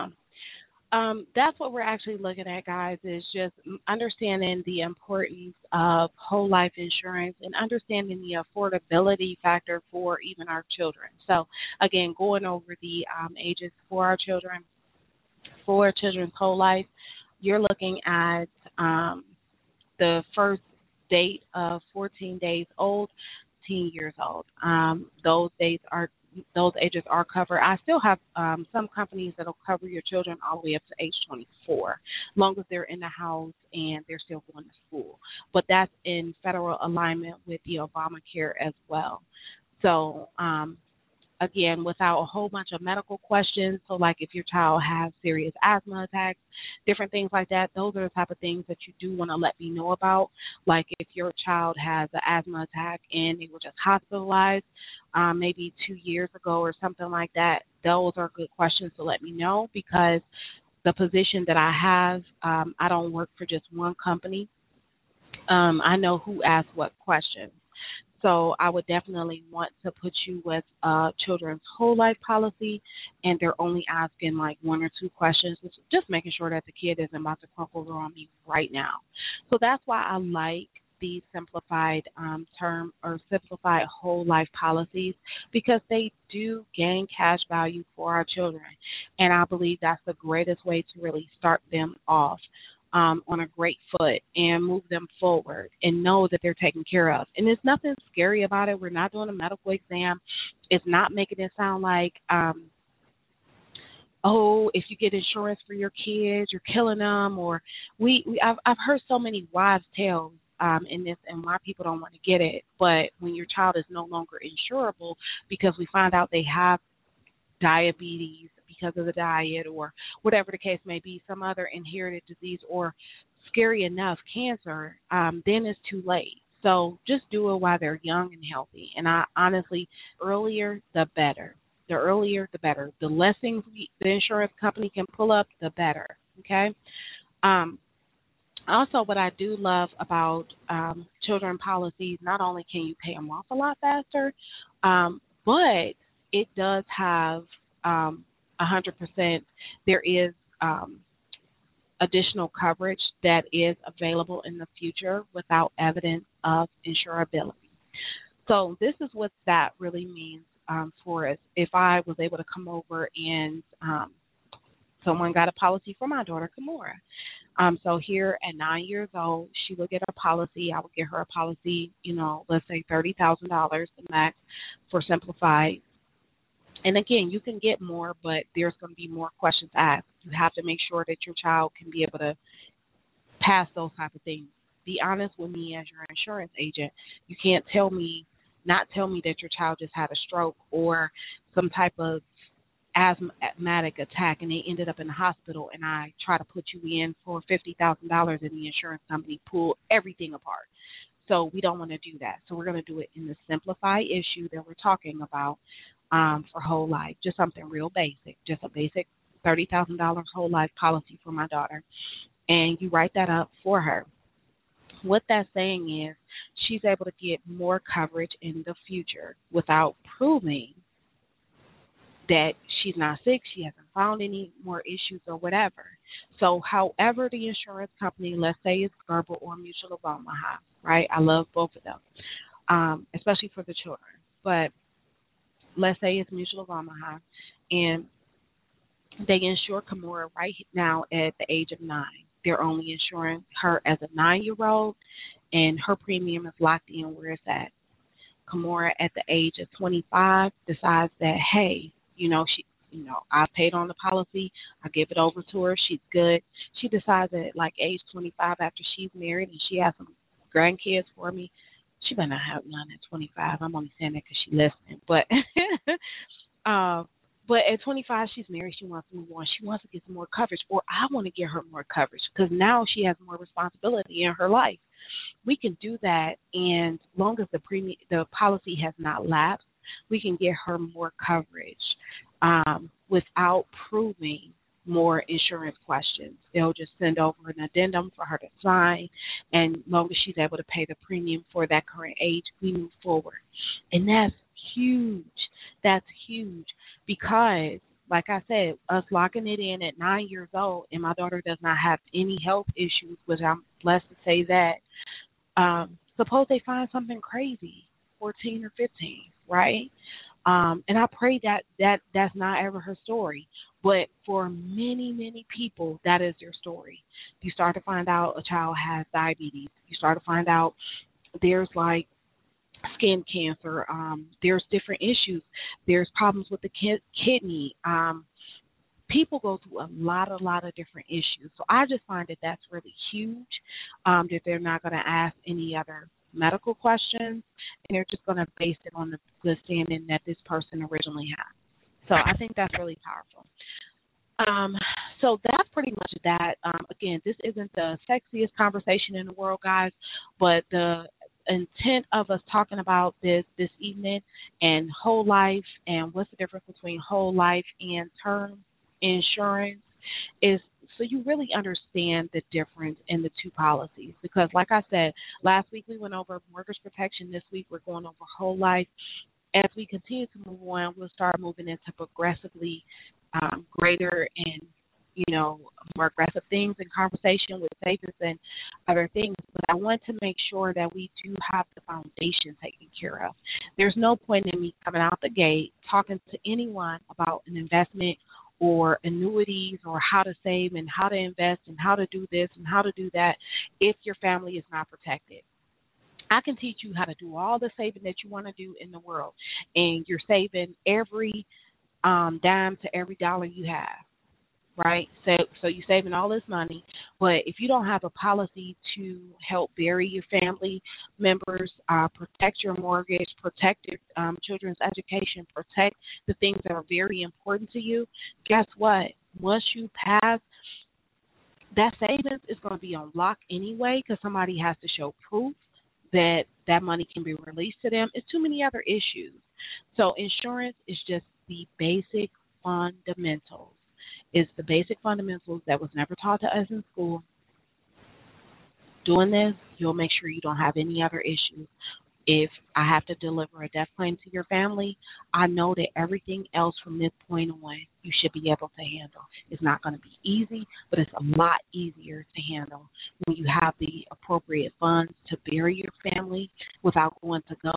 Um, that's what we're actually looking at, guys, is just understanding the importance of whole life insurance and understanding the affordability factor for even our children. So, again, going over the um, ages for our children, for our children's whole life, you're looking at um, the first date of fourteen days old, ten years old. Um, those dates are Those ages are covered. I still have um, some companies that will cover your children all the way up to age twenty-four, as long as they're in the house and they're still going to school. But that's in federal alignment with the Obamacare as well. So, um, again, without a whole bunch of medical questions, so like if your child has serious asthma attacks, different things like that, those are the type of things that you do want to let me know about. Like if your child has an asthma attack and they were just hospitalized, Um, maybe two years ago or something like that, those are good questions to let me know, because the position that I have, um, I don't work for just one company. Um, I know who asked what questions. So I would definitely want to put you with a children's whole life policy, and they're only asking like one or two questions, which just making sure that the kid isn't about to crumple over on me right now. So that's why I like these simplified um, term or simplified whole life policies, because they do gain cash value for our children. And I believe that's the greatest way to really start them off um, on a great foot and move them forward and know that they're taken care of. And there's nothing scary about it. We're not doing a medical exam. It's not making it sound like, um, oh, if you get insurance for your kids, you're killing them. Or we, we I've, I've heard so many wives' tales um, in this, and why people don't want to get it. But when your child is no longer insurable because we find out they have diabetes because of the diet or whatever the case may be, some other inherited disease, or scary enough, cancer, um, then it's too late. So just do it while they're young and healthy. And I honestly, earlier, the better. The earlier, the better. The less things we, the insurance company can pull up, the better, okay? Um, also, what I do love about um, children policies, not only can you pay them off a lot faster, um, but it does have um, one hundred percent. There is um, additional coverage that is available in the future without evidence of insurability. So this is what that really means. Um, for us, if I was able to come over and um, someone got a policy for my daughter, Kimora. Um, so here at nine years old, she would get a policy. I would get her a policy, you know, let's say thirty thousand dollars max for simplified. And again, you can get more, but there's going to be more questions asked. You have to make sure that your child can be able to pass those type of things. Be honest with me as your insurance agent. You can't tell me Not tell me that your child just had a stroke or some type of asthmatic attack and they ended up in the hospital, and I try to put you in for fifty thousand dollars and the insurance company pull everything apart. So we don't want to do that. So we're going to do it in the simplified issue that we're talking about um, for whole life, just something real basic, just a basic thirty thousand dollars whole life policy for my daughter. And you write that up for her. What that's saying is she's able to get more coverage in the future without proving that she's not sick, she hasn't found any more issues or whatever. So however the insurance company, let's say it's Gerber or Mutual of Omaha, right? I love both of them, um, especially for the children. But let's say it's Mutual of Omaha, and they insure Kimora right now at the age of nine. They're only insuring her as a nine-year-old, and her premium is locked in where it's at. Kimora, at the age of twenty-five, decides that, hey, you know, she, you know, I paid on the policy. I give it over to her. She's good. She decides that, like, age twenty-five, after she's married and she has some grandkids for me, she better not have none at twenty-five. I'm only saying that because she's listening. But, um, But at twenty-five, she's married. She wants to move on. She wants to get some more coverage, or I want to get her more coverage because now she has more responsibility in her life. We can do that, and as long as the premium, the policy has not lapsed, we can get her more coverage um, without proving more insurance questions. They'll just send over an addendum for her to sign, and as long as she's able to pay the premium for that current age, we move forward. And that's huge. That's huge. Because, like I said, us locking it in at nine years old, and my daughter does not have any health issues, which I'm blessed to say that, um, suppose they find something crazy, fourteen or fifteen, right? Um, and I pray that, that that's not ever her story. But for many, many people, that is their story. You start to find out a child has diabetes. You start to find out there's like, skin cancer, um, there's different issues, there's problems with the ki- kidney. Um, people go through a lot, a lot of different issues. So I just find that that's really huge, um, that they're not going to ask any other medical questions, and they're just going to base it on the good standing that this person originally had. So I think that's really powerful. Um, so that's pretty much that. Um, again, this isn't the sexiest conversation in the world, guys, but the intent of us talking about this this evening and whole life and what's the difference between whole life and term insurance is so you really understand the difference in the two policies, because like I said, last week we went over mortgage protection. This week we're going over whole life. As we continue to move on, we'll start moving into progressively um, greater and, you know, more aggressive things in conversation with savers and other things, but I want to make sure that we do have the foundation taken care of. There's no point in me coming out the gate talking to anyone about an investment or annuities or how to save and how to invest and how to do this and how to do that if your family is not protected. I can teach you how to do all the saving that you want to do in the world, and you're saving every um, dime to every dollar you have, right? So so you're saving all this money, but if you don't have a policy to help bury your family members, uh, protect your mortgage, protect your um, children's education, protect the things that are very important to you, guess what? Once you pass, that savings is going to be on lock anyway because somebody has to show proof that that money can be released to them. It's too many other issues. So insurance is just the basic fundamentals. It's the basic fundamentals that was never taught to us in school. Doing this, you'll make sure you don't have any other issues. If I have to deliver a death claim to your family, I know that everything else from this point on you should be able to handle. It's not going to be easy, but it's a lot easier to handle when you have the appropriate funds to bury your family without going to go,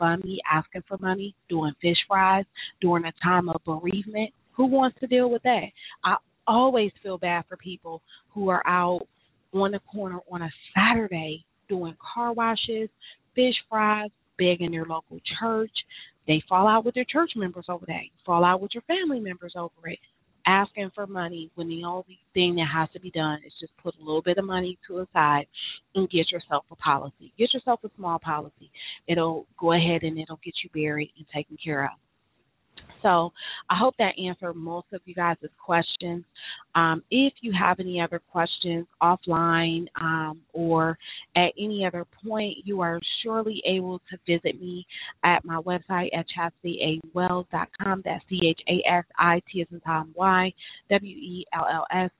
GoFundMe, asking for money, doing fish fries, during a time of bereavement. Who wants to deal with that? I always feel bad for people who are out on the corner on a Saturday doing car washes, fish fries, begging their local church. They fall out with their church members over that. You fall out with your family members over it, asking for money when the only thing that has to be done is just put a little bit of money to the side and get yourself a policy. Get yourself a small policy. It'll go ahead and it'll get you buried and taken care of. So I hope that answered most of you guys' questions. Um, if you have any other questions offline um, or at any other point, you are surely able to visit me at my website at chasity a wells dot com. That's C H A S I T as in Tom Y, W E L L S.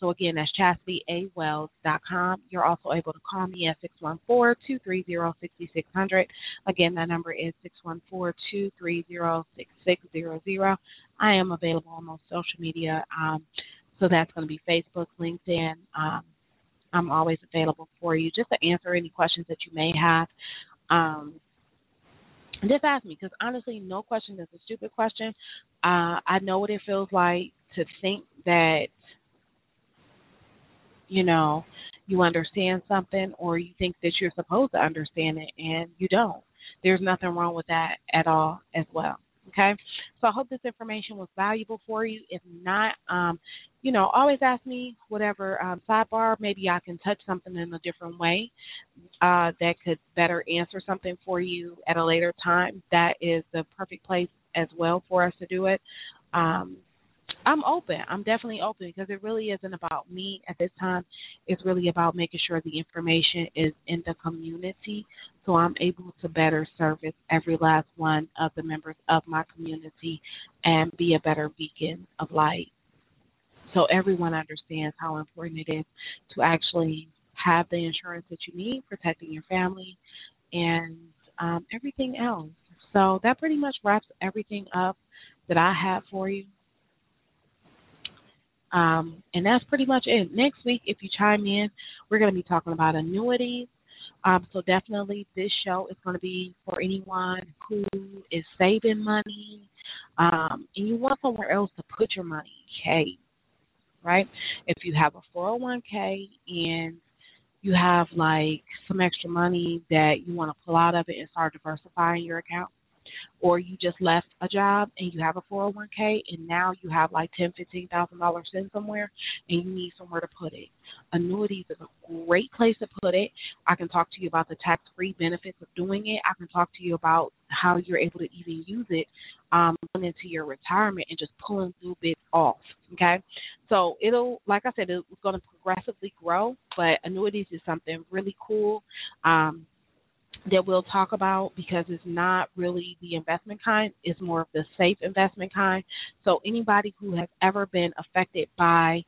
So, again, that's chasity a wells dot com. You're also able to call me at six one four, two three zero, six six zero zero. Again, that number is six one four, two three zero, six six zero zero. I am available on most social media. Um, so that's going to be Facebook, LinkedIn. Um, I'm always available for you just to answer any questions that you may have. Um, just ask me because, honestly, no question is a stupid question. Uh, I know what it feels like to think that, you know, you understand something or you think that you're supposed to understand it and you don't. There's nothing wrong with that at all as well, okay? So I hope this information was valuable for you. If not, um, you know, always ask me whatever um, sidebar. Maybe I can touch something in a different way uh, that could better answer something for you at a later time. That is the perfect place as well for us to do it. Um I'm open. I'm definitely open because it really isn't about me at this time. It's really about making sure the information is in the community so I'm able to better service every last one of the members of my community and be a better beacon of light so everyone understands how important it is to actually have the insurance that you need, protecting your family, and um, everything else. So that pretty much wraps everything up that I have for you. Um, and that's pretty much it. Next week, if you chime in, we're going to be talking about annuities. Um, so definitely this show is going to be for anyone who is saving money um, and you want somewhere else to put your money, okay, right? If you have a four oh one k and you have, like, some extra money that you want to pull out of it and start diversifying your account, or you just left a job and you have a four oh one k and now you have like ten thousand dollars, fifteen thousand dollars in somewhere and you need somewhere to put it. Annuities is a great place to put it. I can talk to you about the tax-free benefits of doing it. I can talk to you about how you're able to even use it um, into your retirement and just pulling little bits off, okay? So it'll, like I said, it's going to progressively grow, but annuities is something really cool. Um that we'll talk about because it's not really the investment kind. It's more of the safe investment kind. So anybody who has ever been affected by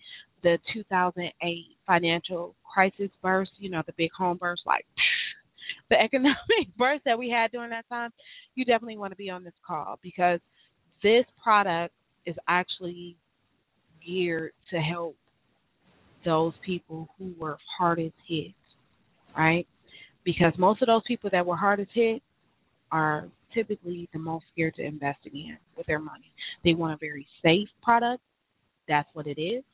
the two thousand eight financial crisis burst, you know, the big home burst, like the economic burst that we had during that time, you definitely want to be on this call because this product is actually geared to help those people who were hardest hit, right? Because most of those people that were hardest hit are typically the most scared to invest again with their money. They want a very safe product. That's what it is.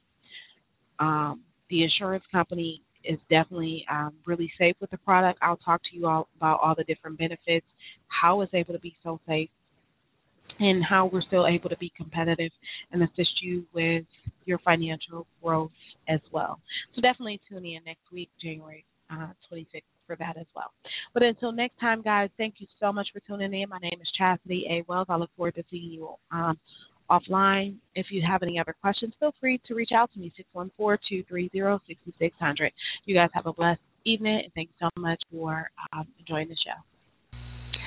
Um, the insurance company is definitely um, really safe with the product. I'll talk to you all about all the different benefits, how it's able to be so safe, and how we're still able to be competitive and assist you with your financial growth as well. So definitely tune in next week, January twenty-sixth, for that as well. But until next time, guys, thank you so much for tuning in. My name is Chasity A. Wells. I look forward to seeing you um, offline. If you have any other questions, feel free to reach out to me, six one four, two three zero, six six zero zero. You guys have a blessed evening, and thank you so much for um, enjoying the show.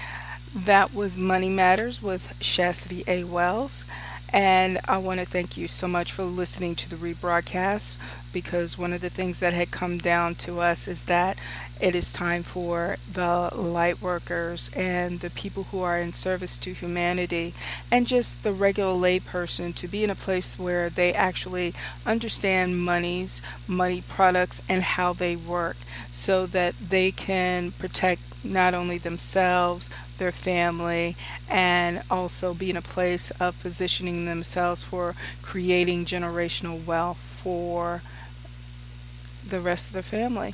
That was Money Matters with Chasity A. Wells, and I want to thank you so much for listening to the rebroadcast, because one of the things that had come down to us is that it is time for the light workers and the people who are in service to humanity and just the regular lay person to be in a place where they actually understand monies, money products, and how they work, so that they can protect not only themselves, their family, and also be in a place of positioning themselves for creating generational wealth for the rest of the family.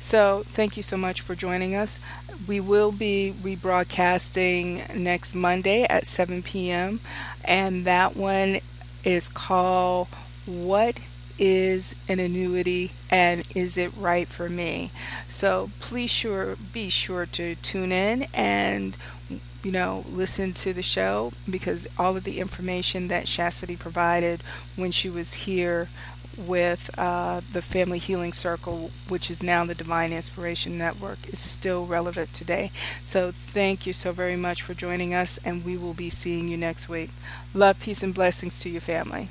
So thank you so much for joining us. We will be rebroadcasting next Monday at seven p.m. and that one is called What Is an Annuity and Is It Right for Me? So please sure be sure to tune in and, you know, listen to the show, because all of the information that Chasity provided when she was here with uh, the Family Healing Circle, which is now the Divine Inspiration Network, is still relevant today. So thank you so very much for joining us, and we will be seeing you next week. Love, peace, and blessings to your family.